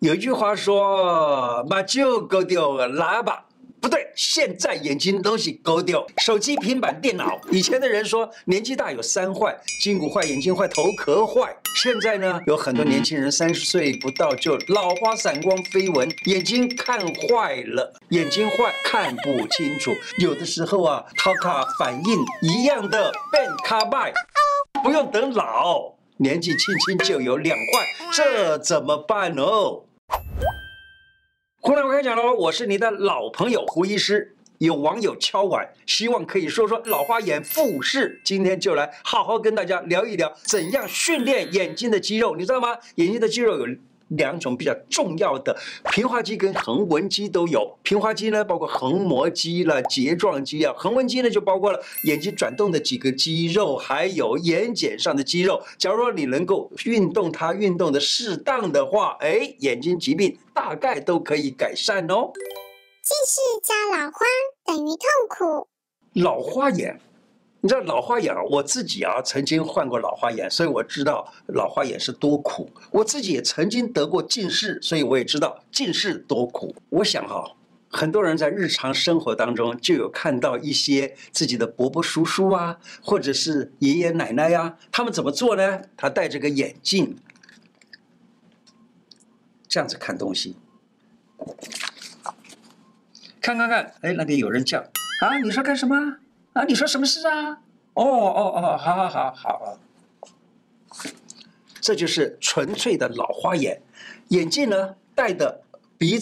有一句话说，把旧割掉了喇叭。 不对，现在眼睛东西勾掉，手机、平板、电脑。以前的人说年纪大有三坏，筋骨坏、眼睛坏、头壳坏。现在呢，有很多年轻人30岁不到就老花、散光、飞蚊，眼睛看坏了，眼睛坏看不清楚。有的时候啊，头卡反应一样的变卡麦，不用等老，年纪轻轻就有2坏，这怎么办哦？ 胡乃文开讲喽！我是你的老朋友胡医师。有网友敲碗，希望可以说说老花眼复视。今天就来好好跟大家聊一聊，怎样训练眼睛的肌肉。你知道吗？眼睛的肌肉有2种比较重要的，平滑肌跟横纹肌都有。平滑肌呢，包括横膜肌啦、睫状肌啊；横纹肌呢，就包括了眼睛转动的几个肌肉，还有眼睑上的肌肉。假如说你能够运动它，运动的适当的话，哎，眼睛疾病 大概都可以改善哦。近视加老花等于痛苦。老花眼，你知道老花眼啊？我自己啊曾经患过老花眼，所以我知道老花眼是多苦。我自己也曾经得过近视，所以我也知道近视多苦。我想哈， 很多人在日常生活当中就有看到一些自己的伯伯叔叔啊，或者是爷爷奶奶呀、啊，他们怎么做呢？他戴着个眼镜， 这样子看东西，看，哎，那边有人叫啊！你说干什么啊？你说什么事啊？哦，好。这就是纯粹的老花眼，眼镜呢戴的鼻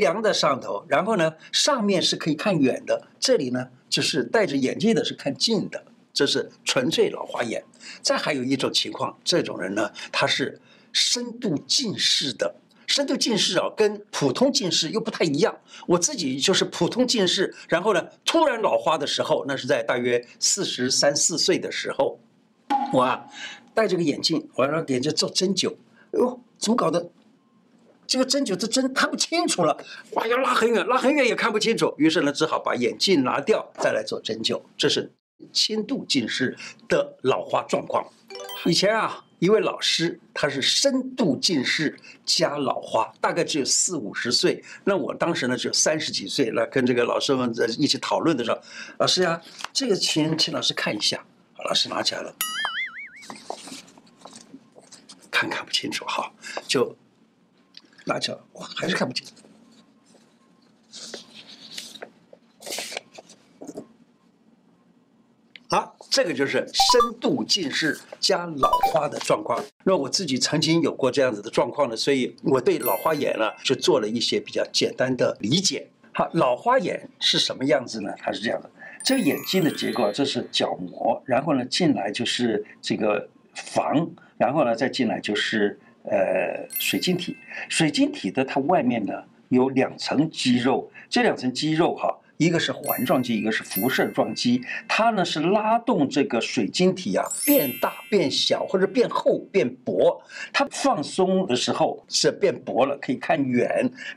梁的上头，然后呢上面是可以看远的，这里呢就是戴着眼镜的是看近的，这是纯粹老花眼。再还有一种情况，这种人呢他是深度近视的。 深度近视啊，跟普通近视又不太一样。我自己就是普通近视，然后呢，突然老花的时候，那是在大约43、44岁的时候，我啊戴着个眼镜，我让眼睛做针灸，哎呦，怎么搞的？这个针灸这针看不清楚了，哇，要拉很远，拉很远也看不清楚。于是呢，只好把眼镜拿掉，再来做针灸。这是轻度近视的老花状况。以前啊， 一位老师，他是深度近视加老花，大概只有40、50岁。那我当时呢，只有30几岁。那跟这个老师们在一起讨论的时候，老师呀、啊，这个请老师看一下。老师拿起来了，看不清楚，好，就拿起来，哇，还是看不清楚。好，这个就是深度近视 加老花的状况，那我自己曾经有过这样子的状况呢，所以我对老花眼呢就做了一些比较简单的理解。好，老花眼是什么样子呢？它是这样的，这个眼睛的结构，这是角膜，然后呢进来就是这个房，然后呢再进来就是水晶体。水晶体的它外面呢有2层肌肉，这2层肌肉哈， 一个是环状肌，一个是辐射状肌，它呢是拉动这个水晶体啊变大、变小或者变厚、变薄。它放松的时候是变薄了，可以看远；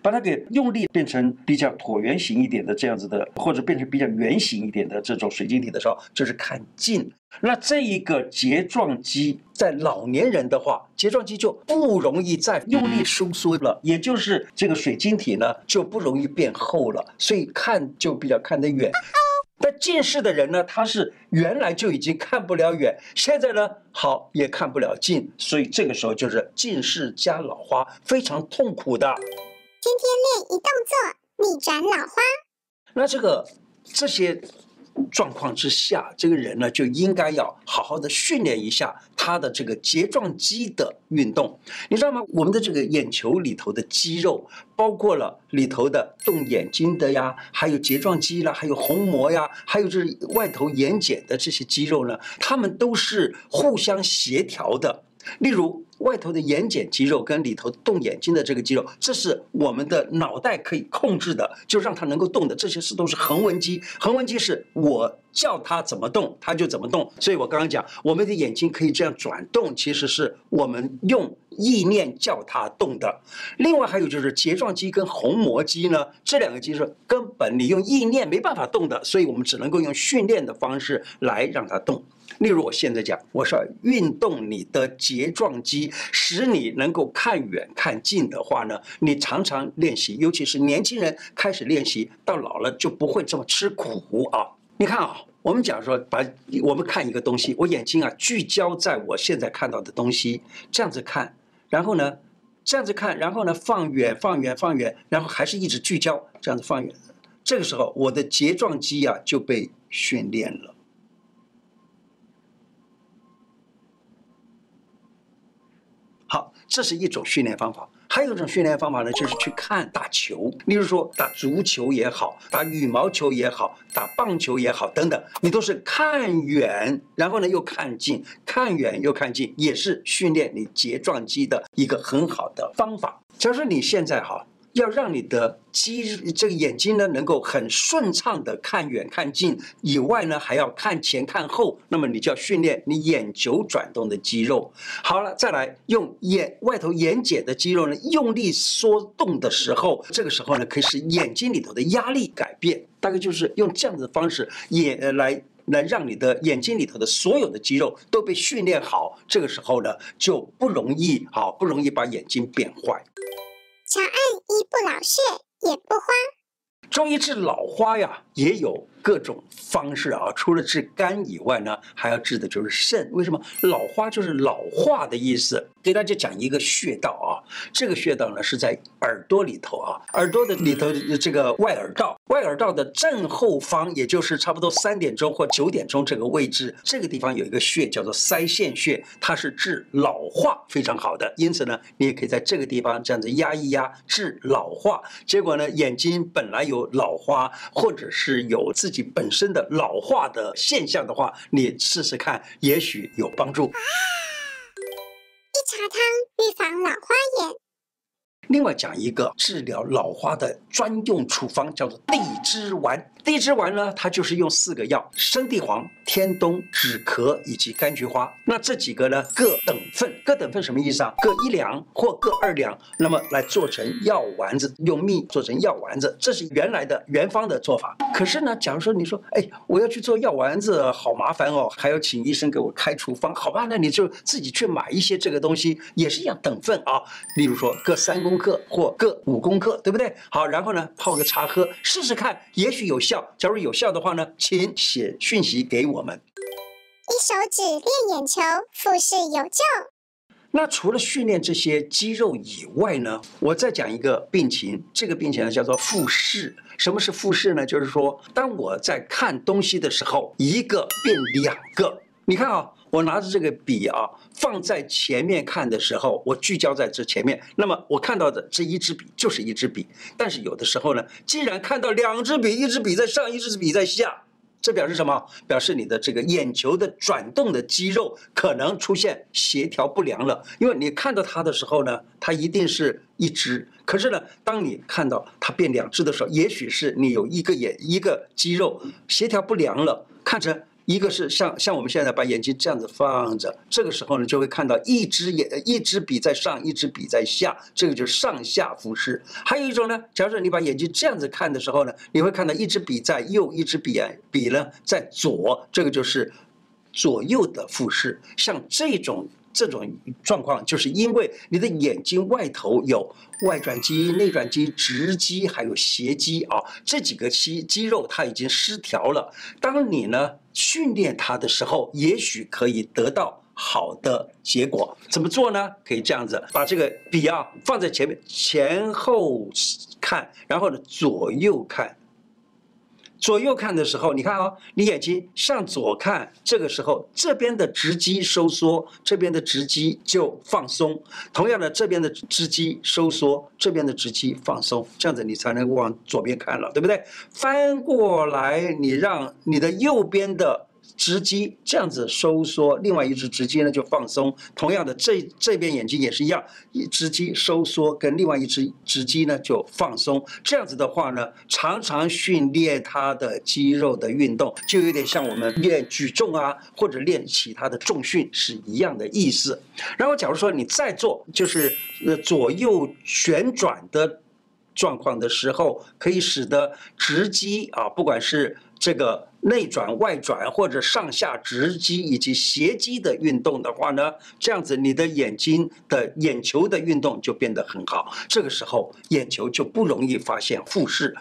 把它给用力变成比较椭圆形一点的这样子的，或者变成比较圆形一点的这种水晶体的时候，就是看近。 那这一个睫状肌，在老年人的话，睫状肌就不容易再用力收缩了，也就是这个水晶体呢就不容易变厚了，所以看就比较看得远。但近视的人呢，他是原来就已经看不了远，现在呢好也看不了近，所以这个时候就是近视加老花，非常痛苦的。天天练一动作，逆转老花。那这些 状况之下，这个人呢就应该要好好的训练一下他的这个睫状肌的运动，你知道吗？我们的这个眼球里头的肌肉，包括了里头的动眼睛的呀，还有睫状肌啦，还有虹膜呀，还有就是外头眼睑的这些肌肉呢，它们都是互相协调的。例如， 外头的眼睑肌肉跟里头动眼睛的这个肌肉，这是我们的脑袋可以控制的，就让它能够动的。这些事都是横纹肌，横纹肌是我叫它怎么动，它就怎么动。所以我刚刚讲，我们的眼睛可以这样转动，其实是我们用意念叫它动的。另外还有就是睫状肌跟虹膜肌呢，这2个肌是根本你用意念没办法动的，所以我们只能够用训练的方式来让它动。例如我现在讲，我说运动你的睫状肌，使你能够看远看近的话呢，你常常练习，尤其是年轻人开始练习，到老了就不会这么吃苦啊。你看啊，我们讲说，把我们看一个东西，我眼睛啊聚焦在我现在看到的东西，这样子看，然后呢，这样子看，然后呢放远放远放远，然后还是一直聚焦，这样子放远。这个时候我的睫状肌啊就被训练了。 好，这是一种训练方法。还有一种训练方法呢，就是去看打球，例如说打足球也好，打羽毛球也好，打棒球也好，等等，你都是看远，然后呢又看近，看远又看近，也是训练你睫状肌的一个很好的方法。假如说你现在哈，要让你的这个眼睛呢能够很顺畅的看远看近以外呢，还要看前看后，那么你就要训练你眼球转动的肌肉。好了，再来用外头眼睑的肌肉呢，用力缩动的时候，这个时候呢可以使眼睛里头的压力改变，大概就是用这样子的方式也来让你的眼睛里头的所有的肌肉都被训练好，这个时候呢就不容易把眼睛变坏。 长按一不老穴，眼不花。中医治老花呀，也有各种方式啊。除了治肝以外呢，还要治的就是肾。为什么？老花就是老化的意思。给大家讲一个穴道啊，这个穴道呢是在耳朵里头啊，耳朵的里头这个外耳道，外耳道的正后方，也就是差不多3点钟或9点钟这个位置，这个地方有一个穴叫做腮腺穴，它是治老化非常好的。因此呢，你也可以在这个地方这样子压一压，治老化。结果呢，眼睛本来有老花，或者是有自己本身的老化的现象的话，你试试看，也许有帮助。一茶汤预防老花眼。 另外讲一个治疗老花的专用处方，叫做地支丸。地支丸呢，它就是用4个药：生地黄、天冬、枳壳以及柑橘花。那这几个呢，各等份。各等份什么意思啊？各1两或各2两，那么来做成药丸子，用蜜做成药丸子，这是原来的原方的做法。可是呢，假如说你说，哎，我要去做药丸子，好麻烦哦，还要请医生给我开处方，好吧？那你就自己去买一些这个东西，也是一样等份啊。例如说，各3公克或各5公克，对不对？好，然后呢，泡个茶喝，试试看，也许有效。假如有效的话呢，请写讯息给我们。一手指练眼球，复视有救。那除了训练这些肌肉以外呢，我再讲一个病情，这个病情呢叫做复视。 什么是复视呢？就是说，当我在看东西的时候，一个变2个。你看啊，我拿着这个笔啊，放在前面看的时候，我聚焦在这前面，那么我看到的这一支笔就是一支笔。但是有的时候呢，竟然看到2支笔，一支笔在上，一支笔在下，这表示什么？表示你的这个眼球的转动的肌肉可能出现协调不良了。因为你看到它的时候呢，它一定是一支。 可是呢，当你看到它变2只的时候，也许是你有一个肌肉协调不良了，看成一个是像我们现在把眼睛这样子放着，这个时候呢就会看到一支笔在上，一支笔在下，这个就是上下复视。还有一种呢，假如说你把眼睛这样子看的时候呢，你会看到一支笔在右，一支笔呢在左，这个就是左右的复视。像这种状况，就是因为你的眼睛外头有外转肌、内转肌、直肌还有斜肌啊，这几个肌肉它已经失调了。当你呢训练它的时候，也许可以得到好的结果。怎么做呢？可以这样子，把这个笔啊放在前面，前后看，然后呢左右看。 左右看的时候，你看啊、哦，你眼睛向左看，这个时候这边的直肌收缩，这边的直肌就放松。同样的，这边的直肌收缩，这边的直肌放松，这样子你才能往左边看了，对不对？翻过来，你让你的右边的直肌这样子收缩，另外一只直肌呢就放松。同样的，这边眼睛也是一样，一直肌收缩跟另外一只直肌呢就放松。这样子的话呢，常常训练它的肌肉的运动，就有点像我们练举重啊，或者练其他的重训是一样的意思。然后，假如说你再做就是左右旋转的状况的时候，可以使得直肌啊，不管是。这个内转、外转或者上下直肌以及斜肌的运动的话呢，这样子你的眼球的运动就变得很好，这个时候眼球就不容易发现复视。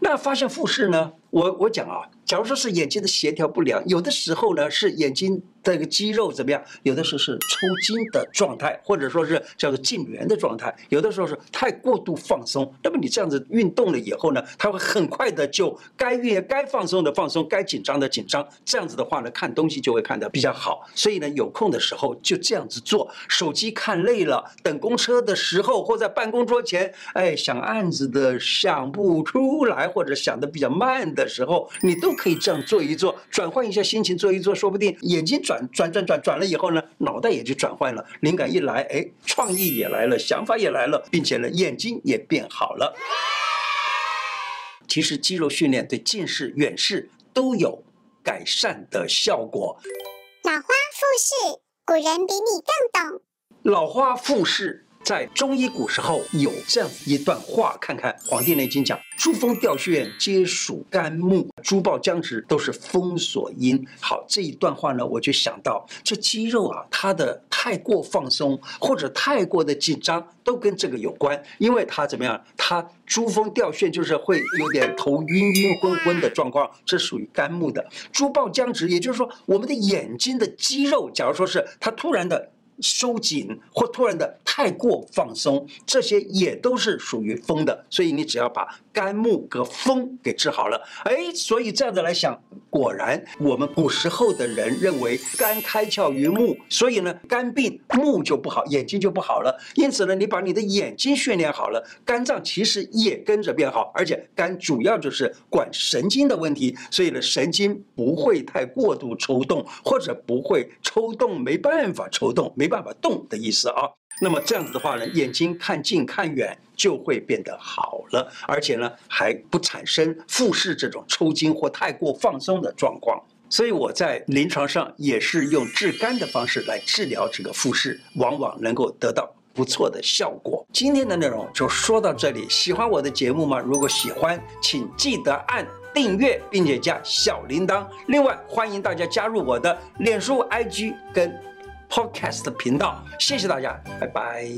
那发现复视呢？我讲啊，假如说是眼睛的协调不良，有的时候呢是眼睛的肌肉怎么样，有的时候是抽筋的状态，或者说是叫做痉挛的状态，有的时候是太过度放松。那么你这样子运动了以后呢，它会很快的就该放松的放松，该紧张的紧张。这样子的话呢，看东西就会看得比较好。所以呢，有空的时候就这样子做。手机看累了，等公车的时候或在办公桌前，哎，想案子的想不出来。 或者想的比较慢的时候，你都可以这样做一做，转换一下心情，做一做，说不定眼睛转了以后呢，脑袋也就转换了，灵感一来，哎，创意也来了，想法也来了，并且呢，眼睛也变好了。其实肌肉训练对近视、远视都有改善的效果。老花复视，古人比你更懂。老花复视。 在中医古时候有这样一段话，看看《黄帝内经》讲：“诸风掉眩皆属肝木，诸暴僵直都是风所因。”好，这一段话呢，我就想到这肌肉啊，它的太过放松或者太过的紧张，都跟这个有关。因为它怎么样？它诸风掉眩就是会有点头晕昏昏的状况，这属于肝木的。诸暴僵直，也就是说我们的眼睛的肌肉，假如说是它突然的。 收紧或突然的太过放松，这些也都是属于风的，所以你只要把肝木和风给治好了，哎，所以这样子来想，果然我们古时候的人认为肝开窍于目，所以呢肝病目就不好，眼睛就不好了。因此呢，你把你的眼睛训练好了，肝脏其实也跟着变好，而且肝主要就是管神经的问题，所以呢神经不会太过度抽动，或者不会抽动没办法抽动。 没办法动的意思啊，那么这样子的话呢，眼睛看近看远就会变得好了，而且呢还不产生复视这种抽筋或太过放松的状况。所以我在临床上也是用治肝的方式来治疗这个复视，往往能够得到不错的效果。今天的内容就说到这里，喜欢我的节目吗？如果喜欢，请记得按。 订阅并且加小铃铛。另外，欢迎大家加入我的脸书、IG 跟 Podcast 频道。谢谢大家，拜拜。